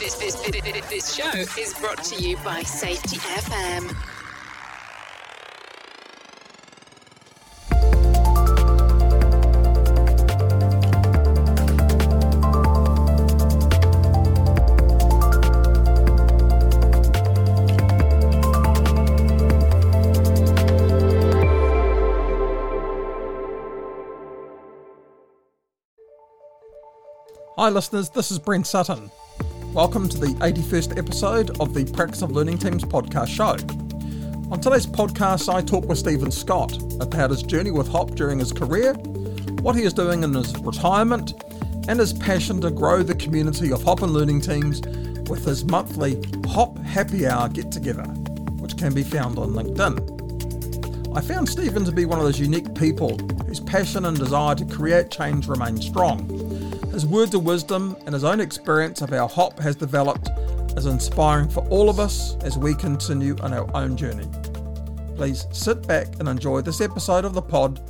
This show is brought to you by Safety FM. Hi listeners, this is Brent Sutton. Welcome to the 81st episode of the Practice of Learning Teams podcast show. On today's podcast, I talk with Stephen Scott about his journey with HOP during his career, what he is doing in his retirement, and his passion to grow the community of HOP and learning teams with his monthly HOP Happy Hour get-together, which can be found on LinkedIn. I found Stephen to be one of those unique people whose passion and desire to create change remain strong. His words of wisdom and his own experience of how HOP has developed is inspiring for all of us as we continue on our own journey. Please sit back and enjoy this episode of The Pod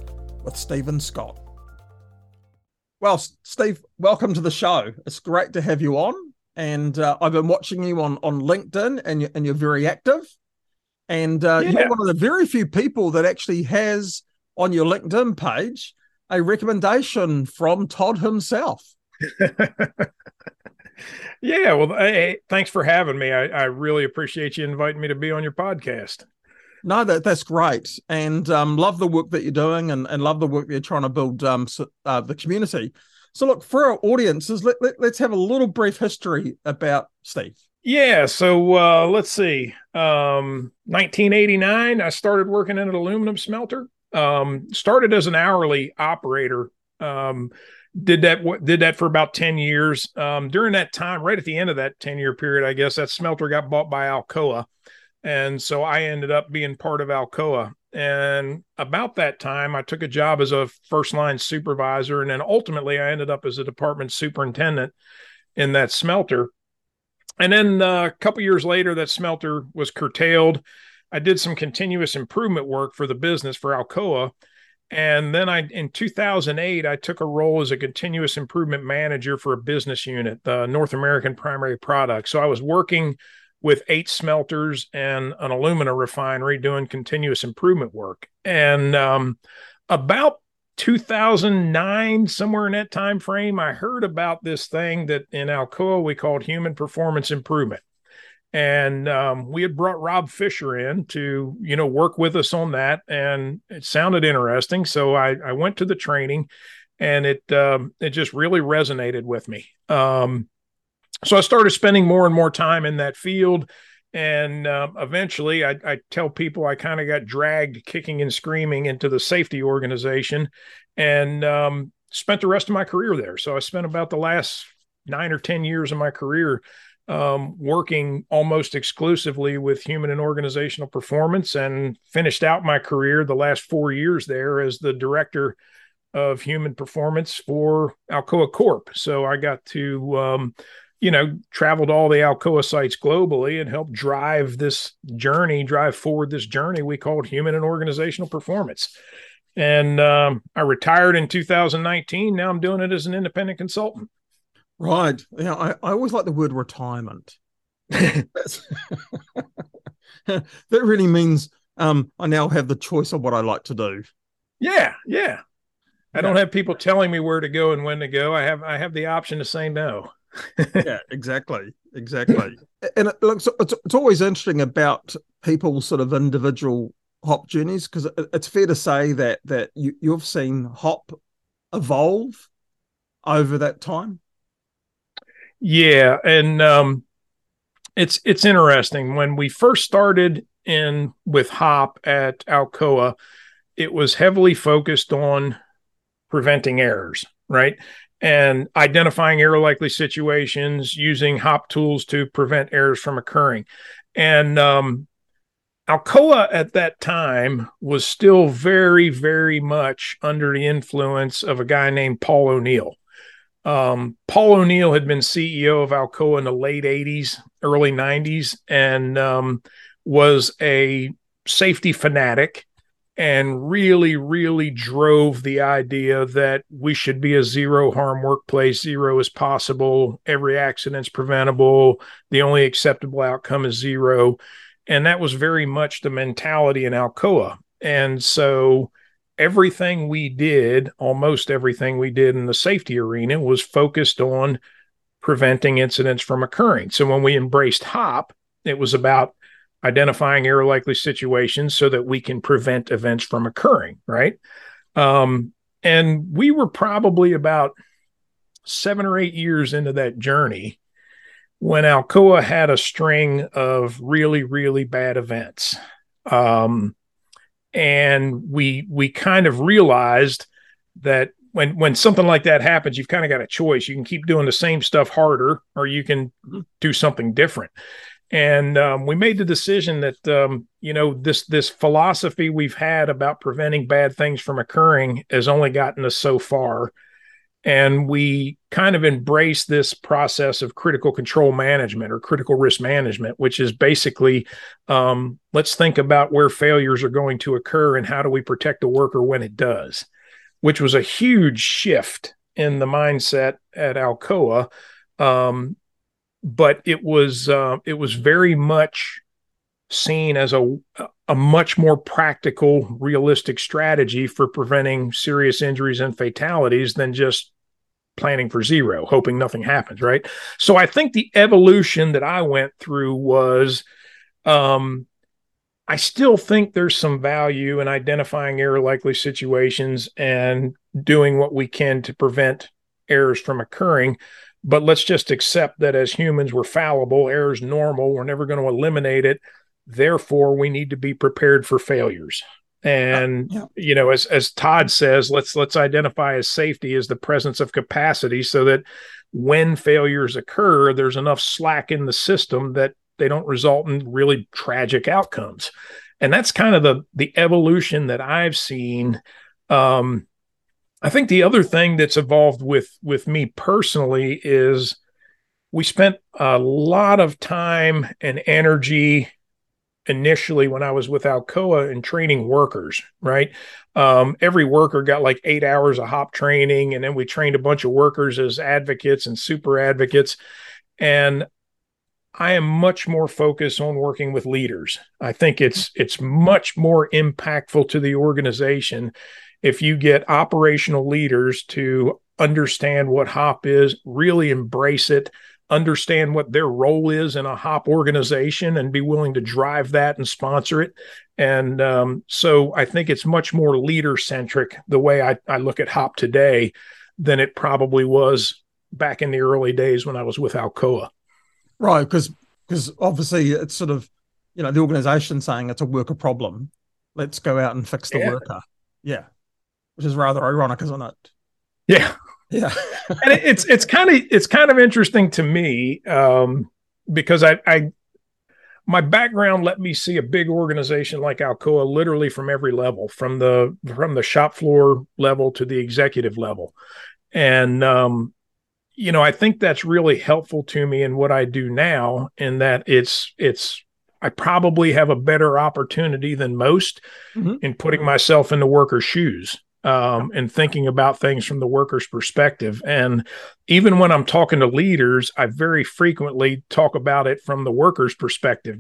with Stephen Scott. Well, Steve, welcome to the show. It's great to have you on. And I've been watching you on LinkedIn and you're very active. And you're one of the very few people that actually has on your LinkedIn page a recommendation from Todd himself. Yeah, well, hey, thanks for having me. I really appreciate you inviting me to be on your podcast. No, that's great. And love the work that you're doing and love the work that you're trying to build the community. So look, for our audiences, let's have a little brief history about Steve. Yeah, so let's see. 1989, I started working in an aluminum smelter. Started as an hourly operator, did that for about 10 years. During that time, right at the end of that 10-year period, I guess that smelter got bought by Alcoa. And so I ended up being part of Alcoa. And about that time, I took a job as a first line supervisor. And then ultimately I ended up as a department superintendent in that smelter. And then a couple years later, that smelter was curtailed. I did some continuous improvement work for the business for Alcoa. And then in 2008, I took a role as a continuous improvement manager for a business unit, the North American Primary Products. So I was working with 8 smelters and an alumina refinery doing continuous improvement work. And about 2009, somewhere in that time frame, I heard about this thing that in Alcoa we called human performance improvement. And we had brought Rob Fisher in to, work with us on that. And it sounded interesting. So I went to the training and it just really resonated with me. So I started spending more and more time in that field. And eventually I tell people I kind of got dragged kicking and screaming into the safety organization and spent the rest of my career there. So I spent about the last 9 or 10 years of my career working almost exclusively with human and organizational performance, and finished out my career the last 4 years there as the director of human performance for Alcoa Corp. So I got to, travel to all the Alcoa sites globally and help drive forward this journey we called human and organizational performance. And I retired in 2019. Now I'm doing it as an independent consultant. Right. Yeah, I always like the word retirement. That really means I now have the choice of what I like to do. Yeah. I don't have people telling me where to go and when to go. I have the option to say no. Yeah, exactly. And it looks, it's always interesting about people's sort of individual HOP journeys, because it's fair to say that you've seen HOP evolve over that time. Yeah, and it's interesting. When we first started in with HOP at Alcoa, it was heavily focused on preventing errors, right? And identifying error-likely situations, using HOP tools to prevent errors from occurring. And Alcoa at that time was still very, very much under the influence of a guy named Paul O'Neill. Paul O'Neill had been CEO of Alcoa in the late 80s, early 90s, and was a safety fanatic and really, really drove the idea that we should be a zero harm workplace. Zero is possible. Every accident's preventable. The only acceptable outcome is zero. And that was very much the mentality in Alcoa. And so everything we did, almost everything we did in the safety arena was focused on preventing incidents from occurring. So when we embraced HOP, it was about identifying error likely situations so that we can prevent events from occurring, right? And we were probably about 7 or 8 years into that journey when Alcoa had a string of really, really bad events. And we kind of realized that when something like that happens, you've kind of got a choice. You can keep doing the same stuff harder, or you can do something different. And we made the decision that, this philosophy we've had about preventing bad things from occurring has only gotten us so far. And we kind of embraced this process of critical control management or critical risk management, which is basically, let's think about where failures are going to occur and how do we protect the worker when it does, which was a huge shift in the mindset at Alcoa. But it was very much seen as a much more practical, realistic strategy for preventing serious injuries and fatalities than just planning for zero, hoping nothing happens, right? So I think the evolution that I went through was, I still think there's some value in identifying error likely situations and doing what we can to prevent errors from occurring. But let's just accept that as humans, we're fallible, error is normal, we're never going to eliminate it. Therefore, we need to be prepared for failures. And, as Todd says, let's identify as safety as the presence of capacity so that when failures occur, there's enough slack in the system that they don't result in really tragic outcomes. And that's kind of the evolution that I've seen. I think the other thing that's evolved with me personally is we spent a lot of time and energy initially when I was with Alcoa in training workers, right? Every worker got like 8 hours of HOP training, and then we trained a bunch of workers as advocates and super advocates. And I am much more focused on working with leaders. I think it's much more impactful to the organization if you get operational leaders to understand what HOP is, really embrace it, understand what their role is in a HOP organization, and be willing to drive that and sponsor it. And so I think it's much more leader-centric, the way I look at HOP today, than it probably was back in the early days when I was with Alcoa. Right, because obviously it's sort of, the organization saying it's a worker problem. Let's go out and fix the worker. Yeah. Which is rather ironic, isn't it? Yeah. Yeah. And it's kind of interesting to me, because my background let me see a big organization like Alcoa literally from every level, from the shop floor level to the executive level. And I think that's really helpful to me in what I do now, in that I probably have a better opportunity than most in putting myself in the worker's shoes and thinking about things from the worker's perspective. And even when I'm talking to leaders, I very frequently talk about it from the worker's perspective.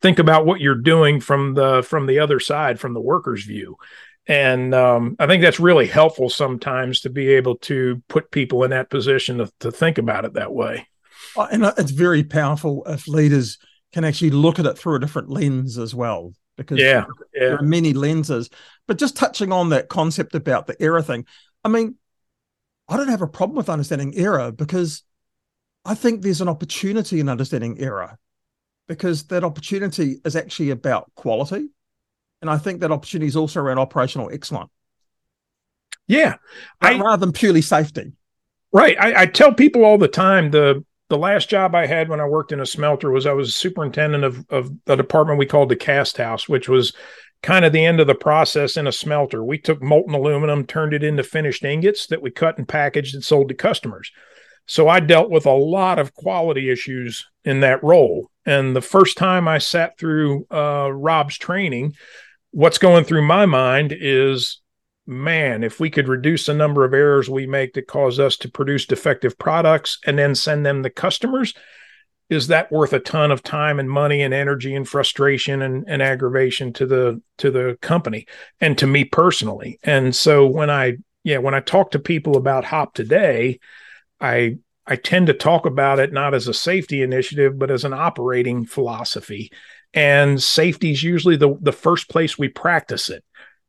Think about what you're doing from the other side, from the worker's view. And I think that's really helpful sometimes to be able to put people in that position to think about it that way. And it's very powerful if leaders can actually look at it through a different lens as well, because there are many lenses. But just touching on that concept about the error thing, I mean, I don't have a problem with understanding error, because I think there's an opportunity in understanding error, because that opportunity is actually about quality. And I think that opportunity is also around operational excellence. Yeah. Rather than purely safety. Right. I tell people all the time, the last job I had when I worked in a smelter was I was superintendent of a department we called the cast house, which was kind of the end of the process in a smelter. We took molten aluminum, turned it into finished ingots that we cut and packaged and sold to customers. So I dealt with a lot of quality issues in that role. And the first time I sat through Rob's training, what's going through my mind is, man, if we could reduce the number of errors we make that cause us to produce defective products and then send them to customers, is that worth a ton of time and money and energy and frustration and aggravation to the company and to me personally? And so when I talk to people about HOP today, I tend to talk about it not as a safety initiative, but as an operating philosophy. And safety is usually the first place we practice it,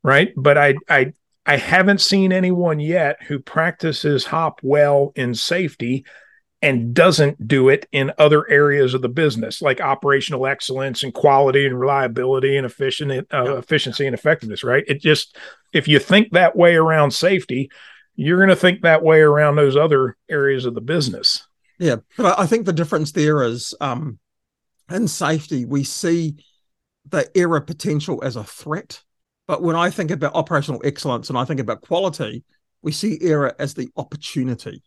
right? But I haven't seen anyone yet who practices HOP well in safety and doesn't do it in other areas of the business, like operational excellence and quality and reliability and efficiency and effectiveness, right? It just, if you think that way around safety, you're going to think that way around those other areas of the business. Yeah, but I think the difference there is in safety, we see the error potential as a threat. But when I think about operational excellence and I think about quality, we see error as the opportunity.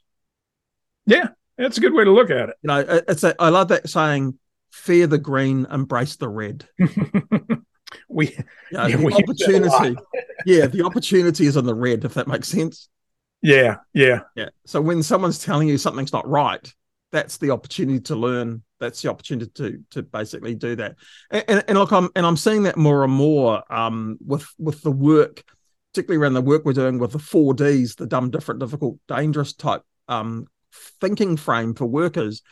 Yeah. That's a good way to look at it. You know, I love that saying, fear the green, embrace the red. The opportunity. Yeah, the opportunity is in the red, if that makes sense. Yeah. So when someone's telling you something's not right, that's the opportunity to learn. That's the opportunity to basically do that. And look, I'm seeing that more and more with the work, particularly around the work we're doing with the 4Ds, the dumb, different, difficult, dangerous type thinking frame for workers,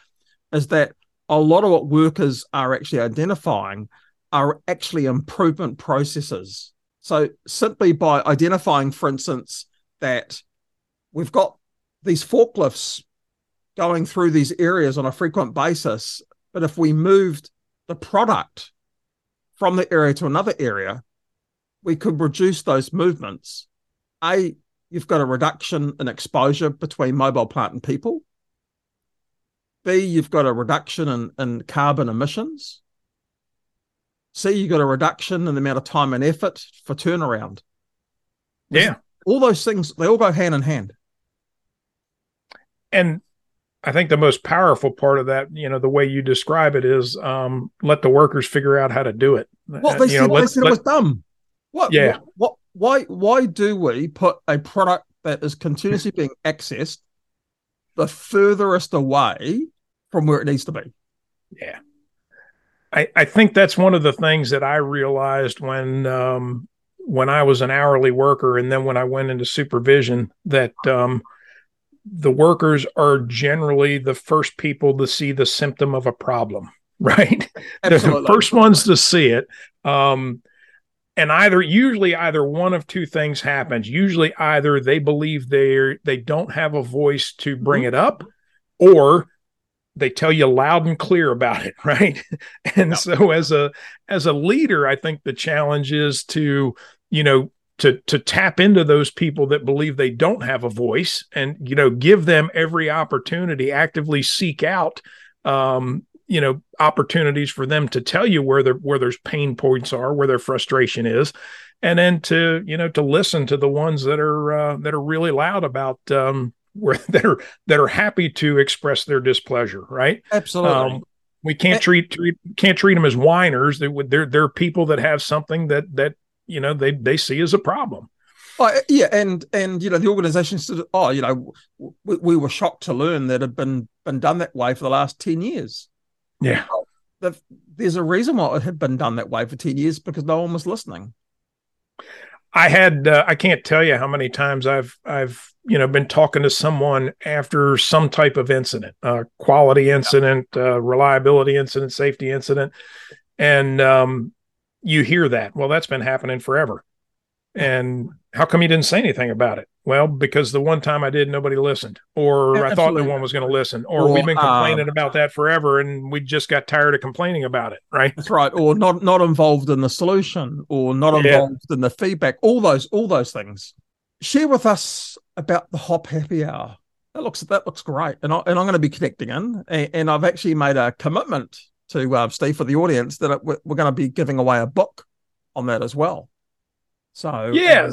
is that a lot of what workers are actually identifying are actually improvement processes. So simply by identifying, for instance, that we've got these forklifts going through these areas on a frequent basis, but if we moved the product from the area to another area, we could reduce those movements. You've got a reduction in exposure between mobile plant and people. B, you've got a reduction in carbon emissions. C, you've got a reduction in the amount of time and effort for turnaround. Yeah. All those things, they all go hand in hand. And I think the most powerful part of that, the way you describe it is let the workers figure out how to do it. What they said it was dumb. What? Yeah. What? Why do we put a product that is continuously being accessed the furthest away from where it needs to be? Yeah. I think that's one of the things that I realized when I was an hourly worker and then when I went into supervision, that the workers are generally the first people to see the symptom of a problem, right? Absolutely. The first ones to see it. And usually one of two things happens. Usually either they believe they don't have a voice to bring it up, or they tell you loud and clear about it, right? And so as a leader, I think the challenge is to tap into those people that believe they don't have a voice and, give them every opportunity, actively seek out opportunities for them to tell you where there's pain points are, where their frustration is, and then to listen to the ones that are really loud about that are happy to express their displeasure. Right? Absolutely. We can't treat them as whiners. They're people that have something that they see as a problem. Oh, yeah, and the organisation said, we were shocked to learn that it had been done that way for the last 10 years. Yeah. Well, there's a reason why it had been done that way for 10 years, because no one was listening. I had I can't tell you how many times I've been talking to someone after some type of incident, quality incident, reliability incident, safety incident, and you hear that. Well, that's been happening forever. And how come you didn't say anything about it? Well, because the one time I did, nobody listened, or I thought no one was going to listen, or we've been complaining about that forever, and we just got tired of complaining about it, right? That's right. Or not involved in the solution, or not involved in the feedback. All those things. Share with us about the HOP Happy Hour. That looks great, and I'm going to be connecting in, and I've actually made a commitment to Steve, for the audience, that we're going to be giving away a book on that as well. So, yeah.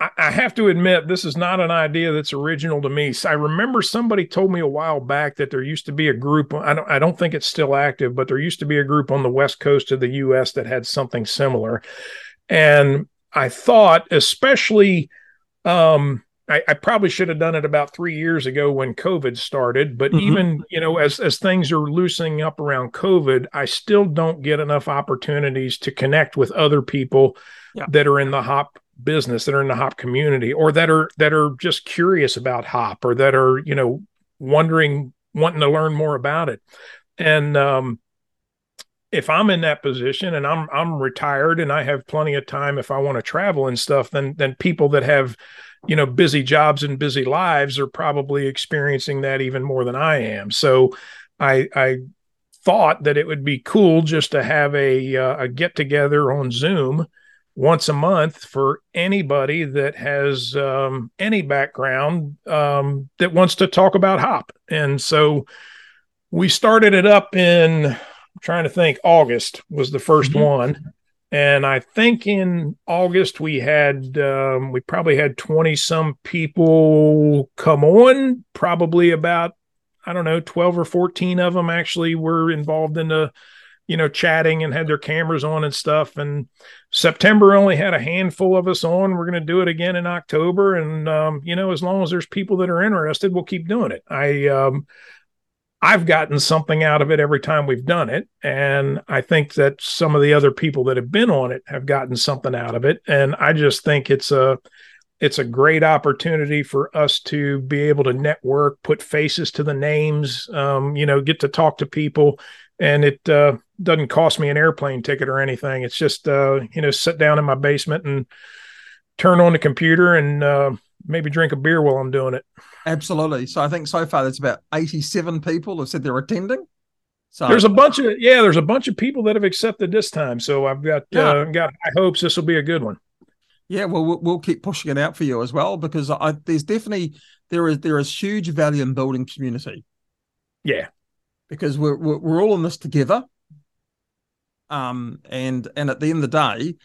I have to admit, this is not an idea that's original to me. I remember somebody told me a while back that there used to be a group. I don't think it's still active, but there used to be a group on the West Coast of the U.S. that had something similar. And I thought, especially, I probably should have done it about 3 years ago when COVID started. But even, as things are loosening up around COVID, I still don't get enough opportunities to connect with other people that are in the HOP business, that are in the HOP community, or that are just curious about HOP, or that are, wanting to learn more about it. And if I'm in that position and I'm retired and I have plenty of time, if I want to travel and stuff, then people that have, busy jobs and busy lives are probably experiencing that even more than I am. So I thought that it would be cool just to have a get together on Zoom once a month for anybody that has any background that wants to talk about HOP. And so we started it up in, I'm trying to think, August was the first one. And I think in August we probably had 20 some people come on, probably about, 12 or 14 of them actually were involved in the chatting and had their cameras on and stuff. And September only had a handful of us on. We're going to do it again in October. And, as long as there's people that are interested, we'll keep doing it. I've gotten something out of it every time we've done it. And I think that some of the other people that have been on it have gotten something out of it. And I just think it's a great opportunity for us to be able to network, put faces to the names, get to talk to people. And it doesn't cost me an airplane ticket or anything. It's just, sit down in my basement and turn on the computer and maybe drink a beer while I'm doing it. Absolutely. So I think so far there's about 87 people who said they're attending. So there's a bunch of people that have accepted this time. So I've got high hopes this will be a good one. Yeah, well, we'll keep pushing it out for you as well, because there is huge value in building community. Yeah. Because we're all in this together, and at the end of the day,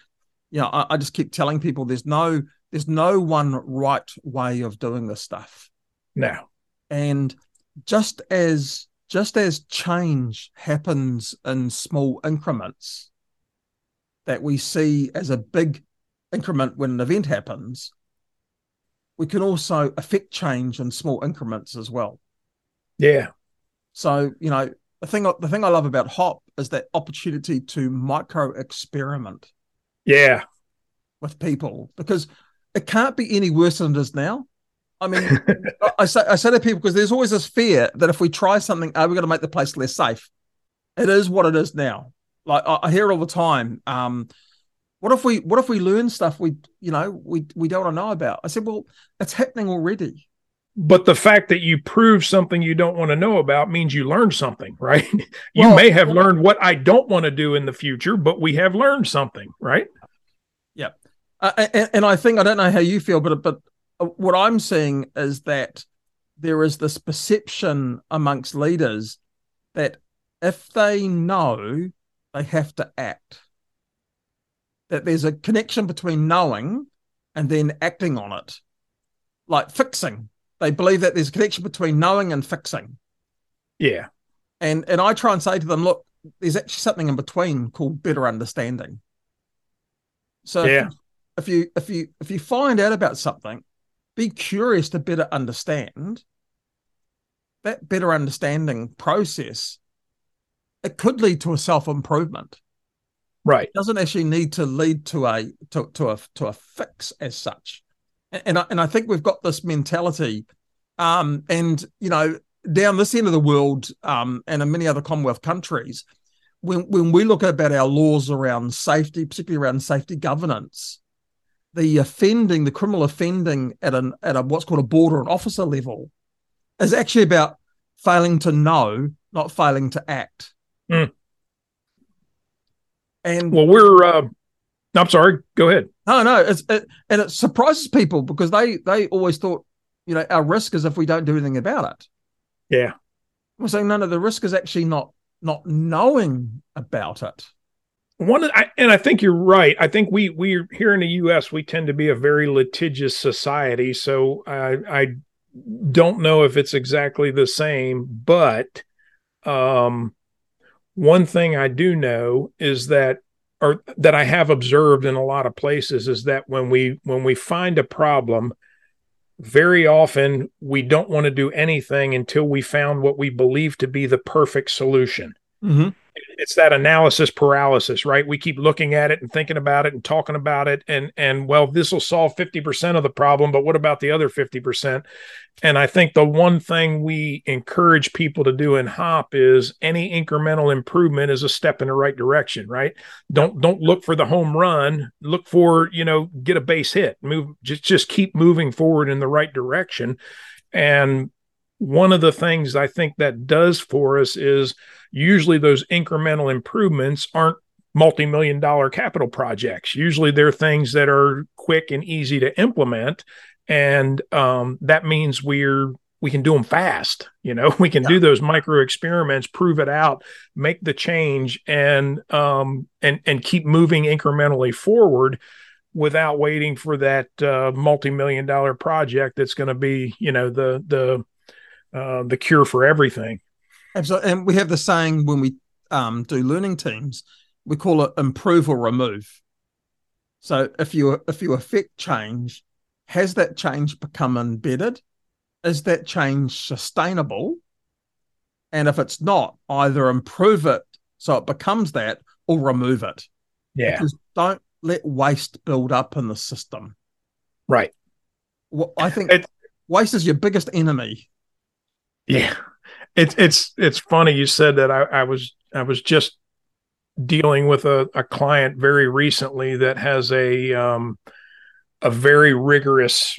I just keep telling people there's no one right way of doing this stuff. No, and just as change happens in small increments that we see as a big increment when an event happens, we can also affect change in small increments as well. Yeah. So, the thing I love about HOP is that opportunity to micro-experiment. Yeah. With people, because it can't be any worse than it is now. I mean, I say to people, because there's always this fear that if we try something, we're going to make the place less safe. It is what it is now. Like I hear it all the time. What if we learn stuff we don't want to know about? I said, well, it's happening already. But the fact that you prove something you don't want to know about means you learned something, right? You may have learned what I don't want to do in the future, but we have learned something, right? Yeah. And I think, I don't know how you feel, but what I'm seeing is that there is this perception amongst leaders that if they know, they have to act. That there's a connection between knowing and then acting on it, like fixing. They believe that there's a connection between knowing and fixing. Yeah. And I try and say to them, look, there's actually something in between called better understanding. So if you find out about something, be curious to better understand. That better understanding process, it could lead to a self-improvement. Right. It doesn't actually need to lead to a fix as such. And I think we've got this mentality, down this end of the world, and in many other Commonwealth countries, when we look about our laws around safety, particularly around safety governance, the criminal offending at a what's called a board or an officer level, is actually about failing to know, not failing to act. Mm. And well, I'm sorry. Go ahead. No. It surprises people because they always thought, our risk is if we don't do anything about it. Yeah. We're saying, no, the risk is actually not knowing about it. I think you're right. I think we're here in the U.S., we tend to be a very litigious society. So I don't know if it's exactly the same, but one thing I do know is that, or that I have observed in a lot of places, is that when we find a problem, very often we don't want to do anything until we found what we believe to be the perfect solution. Mm-hmm. It's that analysis paralysis, right? We keep looking at it and thinking about it and talking about it. And well, this will solve 50% of the problem, but what about the other 50%? And I think the one thing we encourage people to do in HOP is any incremental improvement is a step in the right direction, right? Don't look for the home run, look for, get a base hit, move, just keep moving forward in the right direction. And one of the things I think that does for us is usually those incremental improvements aren't multi-million-dollar capital projects. Usually they're things that are quick and easy to implement. And that means we can do them fast. We can do those micro experiments, prove it out, make the change, and keep moving incrementally forward without waiting for that multi-million-dollar project that's going to be, the cure for everything. Absolutely. And we have the saying when we do learning teams, we call it improve or remove. So if you affect change, has that change become embedded? Is that change sustainable? And if it's not, either improve it so it becomes that or remove it. Yeah. Because don't let waste build up in the system. Right. Well, I think waste is your biggest enemy. Yeah. It's funny you said that. I was just dealing with a client very recently that has a very rigorous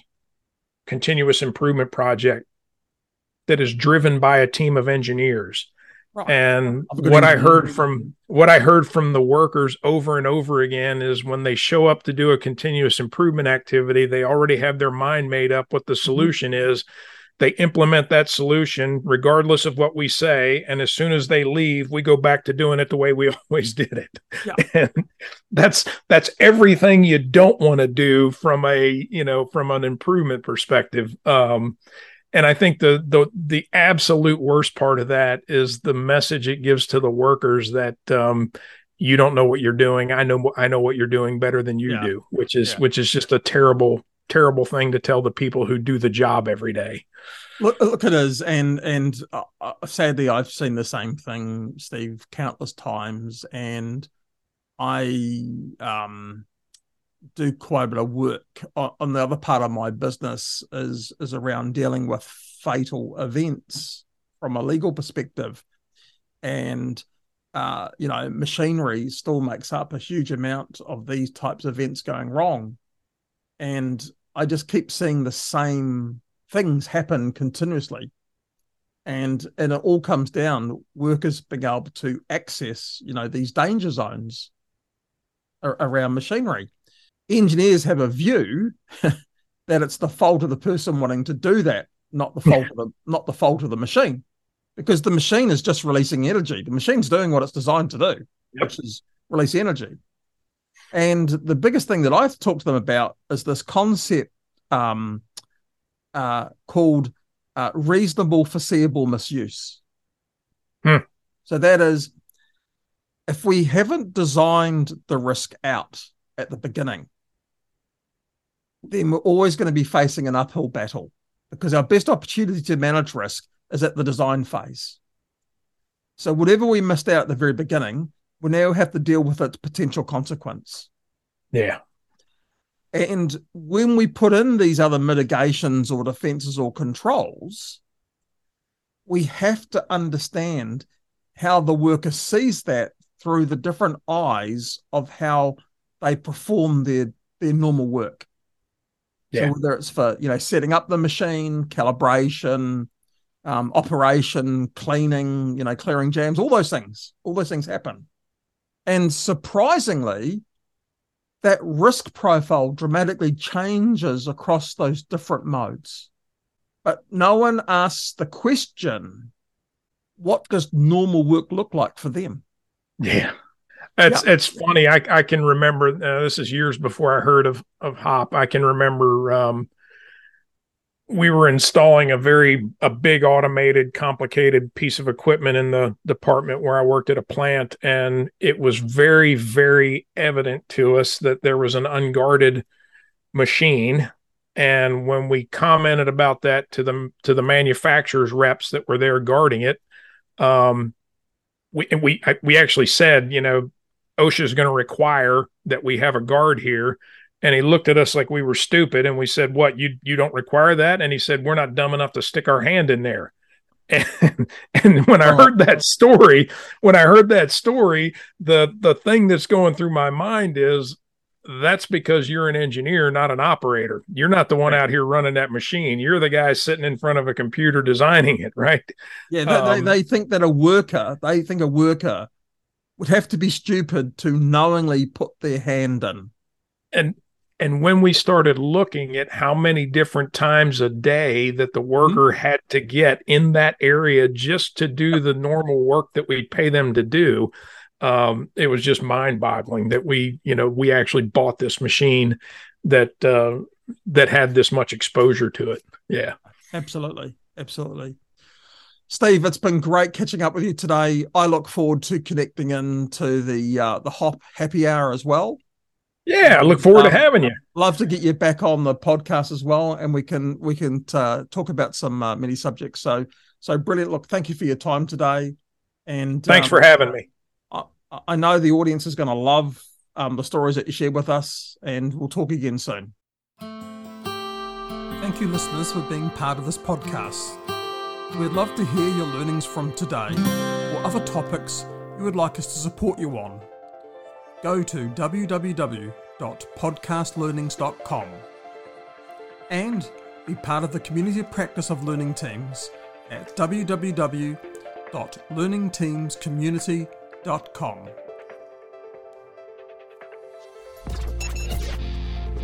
continuous improvement project that is driven by a team of engineers. Right. And what I heard from the workers over and over again is when they show up to do a continuous improvement activity, they already have their mind made up what the solution is. They implement that solution regardless of what we say. And as soon as they leave, we go back to doing it the way we always did it. Yeah. And that's everything you don't want to do from an improvement perspective. And I think the absolute worst part of that is the message it gives to the workers that you don't know what you're doing. I know what you're doing better than you do, which is just a terrible thing to tell the people who do the job every day. Look, it is. And sadly, I've seen the same thing, Steve, countless times. And I do quite a bit of work on the other part of my business is around dealing with fatal events from a legal perspective. And, machinery still makes up a huge amount of these types of events going wrong. And I just keep seeing the same things happen continuously. And it all comes down workers being able to access, these danger zones around machinery. Engineers have a view that it's the fault of the person wanting to do that, not the fault of the machine, because the machine is just releasing energy. The machine's doing what it's designed to do, which is release energy. And the biggest thing that I have to talk to them about is this concept called reasonable foreseeable misuse. So that is, if we haven't designed the risk out at the beginning, then we're always going to be facing an uphill battle, because our best opportunity to manage risk is at the design phase. So whatever we missed out at the very beginning, we now have to deal with its potential consequence. Yeah. And when we put in these other mitigations or defenses or controls, we have to understand how the worker sees that through the different eyes of how they perform their normal work. Yeah. So whether it's for, setting up the machine, calibration, operation, cleaning, clearing jams, all those things happen. And surprisingly, that risk profile dramatically changes across those different modes. But no one asks the question, what does normal work look like for them? Yeah. It's funny. I can remember, this is years before I heard of HOP. I can remember we were installing a big automated, complicated piece of equipment in the department where I worked at a plant. And it was very, very evident to us that there was an unguarded machine. And when we commented about that to the manufacturer's reps that were there guarding it, we actually said, OSHA is going to require that we have a guard here. And he looked at us like we were stupid. And we said, what, you don't require that? And he said, we're not dumb enough to stick our hand in there. And when I heard that story, the thing that's going through my mind is, that's because you're an engineer, not an operator. You're not the one out here running that machine. You're the guy sitting in front of a computer designing it, right? Yeah, they think that a worker would have to be stupid to knowingly put their hand in. And when we started looking at how many different times a day that the worker had to get in that area just to do the normal work that we pay them to do, it was just mind-boggling that we actually bought this machine that had this much exposure to it. Yeah, absolutely. Steve, it's been great catching up with you today. I look forward to connecting into the HOP Happy Hour as well. Yeah, I look forward to having you. Love to get you back on the podcast as well, and we can talk about some many subjects. So brilliant. Look, thank you for your time today, and thanks for having me. I know the audience is going to love the stories that you shared with us, and we'll talk again soon. Thank you, listeners, for being part of this podcast. We'd love to hear your learnings from today or other topics you would like us to support you on. Go to www.podcastlearnings.com and be part of the Community Practice of Learning Teams at www.learningteamscommunity.com.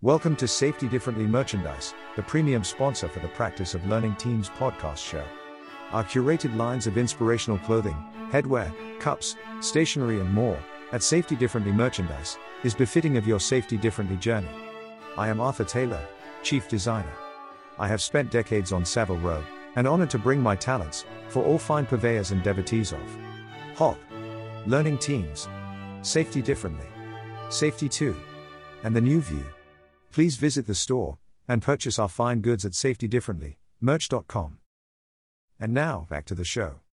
Welcome to Safety Differently Merchandise, the premium sponsor for the Practice of Learning Teams podcast show. Our curated lines of inspirational clothing, headwear, cups, stationery and more, at Safety Differently Merchandise, is befitting of your Safety Differently journey. I am Arthur Taylor, Chief Designer. I have spent decades on Savile Row, and honored to bring my talents, for all fine purveyors and devotees of HOP, Learning Teams, Safety Differently, Safety 2, and the New View. Please visit the store, and purchase our fine goods at safetydifferently.merch.com. And now, back to the show.